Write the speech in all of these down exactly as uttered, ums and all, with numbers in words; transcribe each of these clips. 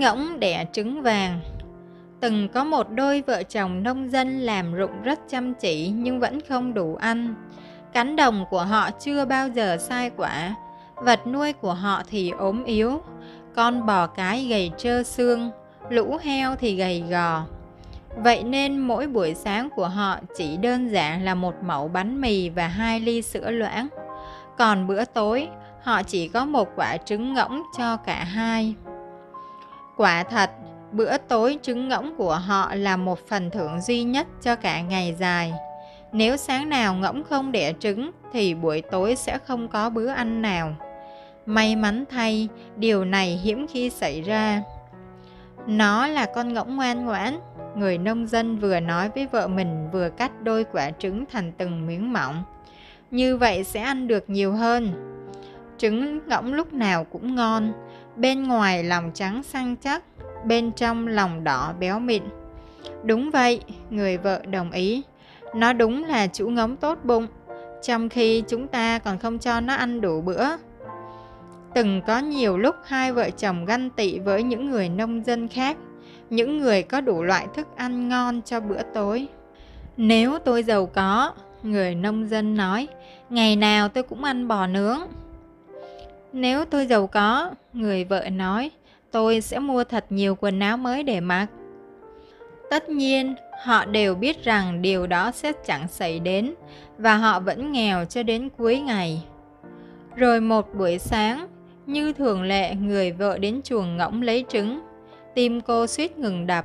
Anh Ngỗng đẻ trứng vàng. Từng có một đôi vợ chồng nông dân làm ruộng rất chăm chỉ nhưng vẫn không đủ ăn. Cánh đồng của họ chưa bao giờ sai quả, vật nuôi của họ thì ốm yếu, con bò cái gầy trơ xương, lũ heo thì gầy gò. Vậy nên mỗi buổi sáng của họ chỉ đơn giản là một mẩu bánh mì và hai ly sữa loãng. Còn bữa tối, họ chỉ có một quả trứng ngỗng cho cả hai. Quả thật, bữa tối trứng ngỗng của họ là một phần thưởng duy nhất cho cả ngày dài. Nếu sáng nào ngỗng không đẻ trứng thì buổi tối sẽ không có bữa ăn nào. May mắn thay, điều này hiếm khi xảy ra. Nó là con ngỗng ngoan ngoãn, người nông dân vừa nói với vợ mình vừa cắt đôi quả trứng thành từng miếng mỏng. Như vậy sẽ ăn được nhiều hơn. Trứng ngỗng lúc nào cũng ngon, bên ngoài lòng trắng săn chắc, bên trong lòng đỏ béo mịn. Đúng vậy, người vợ đồng ý. Nó đúng là chú ngỗng tốt bụng, trong khi chúng ta còn không cho nó ăn đủ bữa. Từng có nhiều lúc hai vợ chồng ganh tị với những người nông dân khác, những người có đủ loại thức ăn ngon cho bữa tối. Nếu tôi giàu có, người nông dân nói, ngày nào tôi cũng ăn bò nướng. Nếu tôi giàu có, người vợ nói, tôi sẽ mua thật nhiều quần áo mới để mặc. Tất nhiên, họ đều biết rằng điều đó sẽ chẳng xảy đến, và họ vẫn nghèo cho đến cuối ngày. Rồi một buổi sáng, như thường lệ, người vợ đến chuồng ngỗng lấy trứng. Tim cô suýt ngừng đập,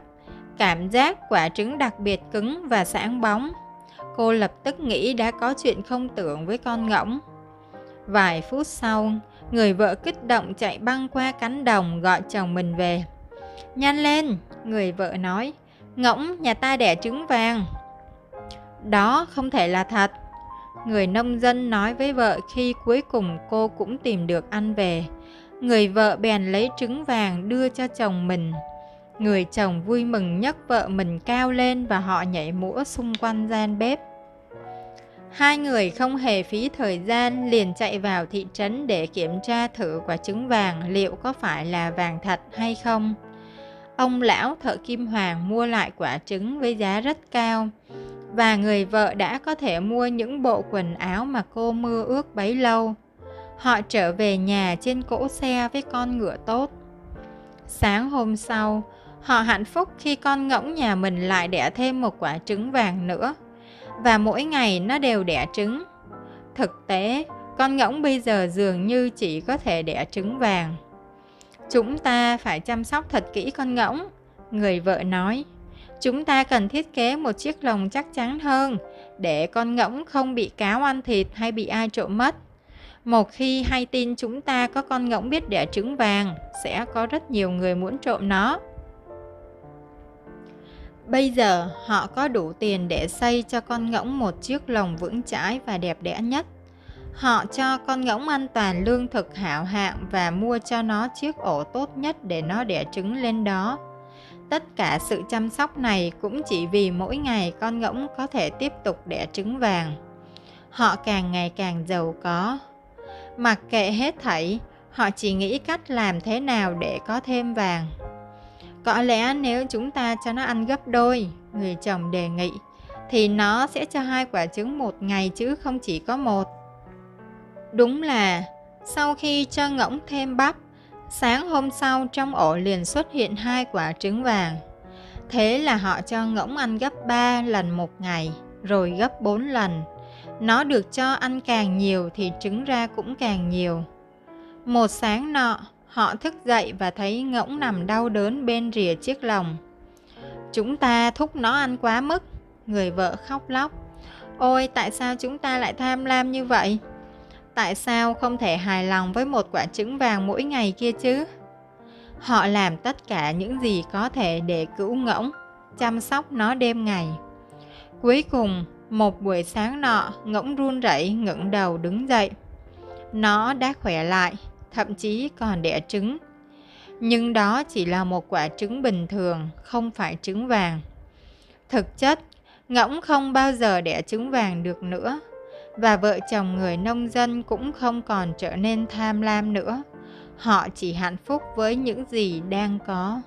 cảm giác quả trứng đặc biệt cứng và sáng bóng. Cô lập tức nghĩ đã có chuyện không tưởng với con ngỗng. Vài phút sau, người vợ kích động chạy băng qua cánh đồng gọi chồng mình về. Nhanh lên, người vợ nói, ngỗng nhà ta đẻ trứng vàng. Đó không thể là thật, người nông dân nói với vợ khi cuối cùng cô cũng tìm được ăn về. Người vợ bèn lấy trứng vàng đưa cho chồng mình. Người chồng vui mừng nhấc vợ mình cao lên và họ nhảy múa xung quanh gian bếp. Hai người không hề phí thời gian liền chạy vào thị trấn để kiểm tra thử quả trứng vàng liệu có phải là vàng thật hay không. Ông lão thợ kim hoàng mua lại quả trứng với giá rất cao, và người vợ đã có thể mua những bộ quần áo mà cô mơ ước bấy lâu. Họ trở về nhà trên cỗ xe với con ngựa tốt. Sáng hôm sau, họ hạnh phúc khi con ngỗng nhà mình lại đẻ thêm một quả trứng vàng nữa. Và mỗi ngày nó đều đẻ trứng. Thực tế, con ngỗng bây giờ dường như chỉ có thể đẻ trứng vàng. Chúng ta phải chăm sóc thật kỹ con ngỗng, người vợ nói. Chúng ta cần thiết kế một chiếc lồng chắc chắn hơn, để con ngỗng không bị cáo ăn thịt hay bị ai trộm mất. Một khi hay tin chúng ta có con ngỗng biết đẻ trứng vàng, sẽ có rất nhiều người muốn trộm nó. Bây giờ họ có đủ tiền để xây cho con ngỗng một chiếc lồng vững chãi và đẹp đẽ nhất. Họ cho con ngỗng an toàn lương thực hảo hạng và mua cho nó chiếc ổ tốt nhất để nó đẻ trứng lên đó. Tất cả sự chăm sóc này cũng chỉ vì mỗi ngày con ngỗng có thể tiếp tục đẻ trứng vàng. Họ càng ngày càng giàu có. Mặc kệ hết thảy, họ chỉ nghĩ cách làm thế nào để có thêm vàng. Có lẽ nếu chúng ta cho nó ăn gấp đôi, người chồng đề nghị, thì nó sẽ cho hai quả trứng một ngày chứ không chỉ có một. Đúng là, sau khi cho ngỗng thêm bắp, sáng hôm sau trong ổ liền xuất hiện hai quả trứng vàng. Thế là họ cho ngỗng ăn gấp ba lần một ngày, rồi gấp bốn lần. Nó được cho ăn càng nhiều thì trứng ra cũng càng nhiều. Một sáng nọ, họ thức dậy và thấy ngỗng nằm đau đớn bên rìa chiếc lồng. Chúng ta thúc nó ăn quá mức, người vợ khóc lóc. Ôi, tại sao chúng ta lại tham lam như vậy? Tại sao không thể hài lòng với một quả trứng vàng mỗi ngày kia chứ? Họ làm tất cả những gì có thể để cứu ngỗng, chăm sóc nó đêm ngày. Cuối cùng, một buổi sáng nọ, ngỗng run rẩy ngẩng đầu đứng dậy. Nó đã khỏe lại, thậm chí còn đẻ trứng. Nhưng đó chỉ là một quả trứng bình thường, không phải trứng vàng. Thực chất, ngỗng không bao giờ đẻ trứng vàng được nữa. Và vợ chồng người nông dân cũng không còn trở nên tham lam nữa. họ chỉ hạnh phúc với những gì đang có.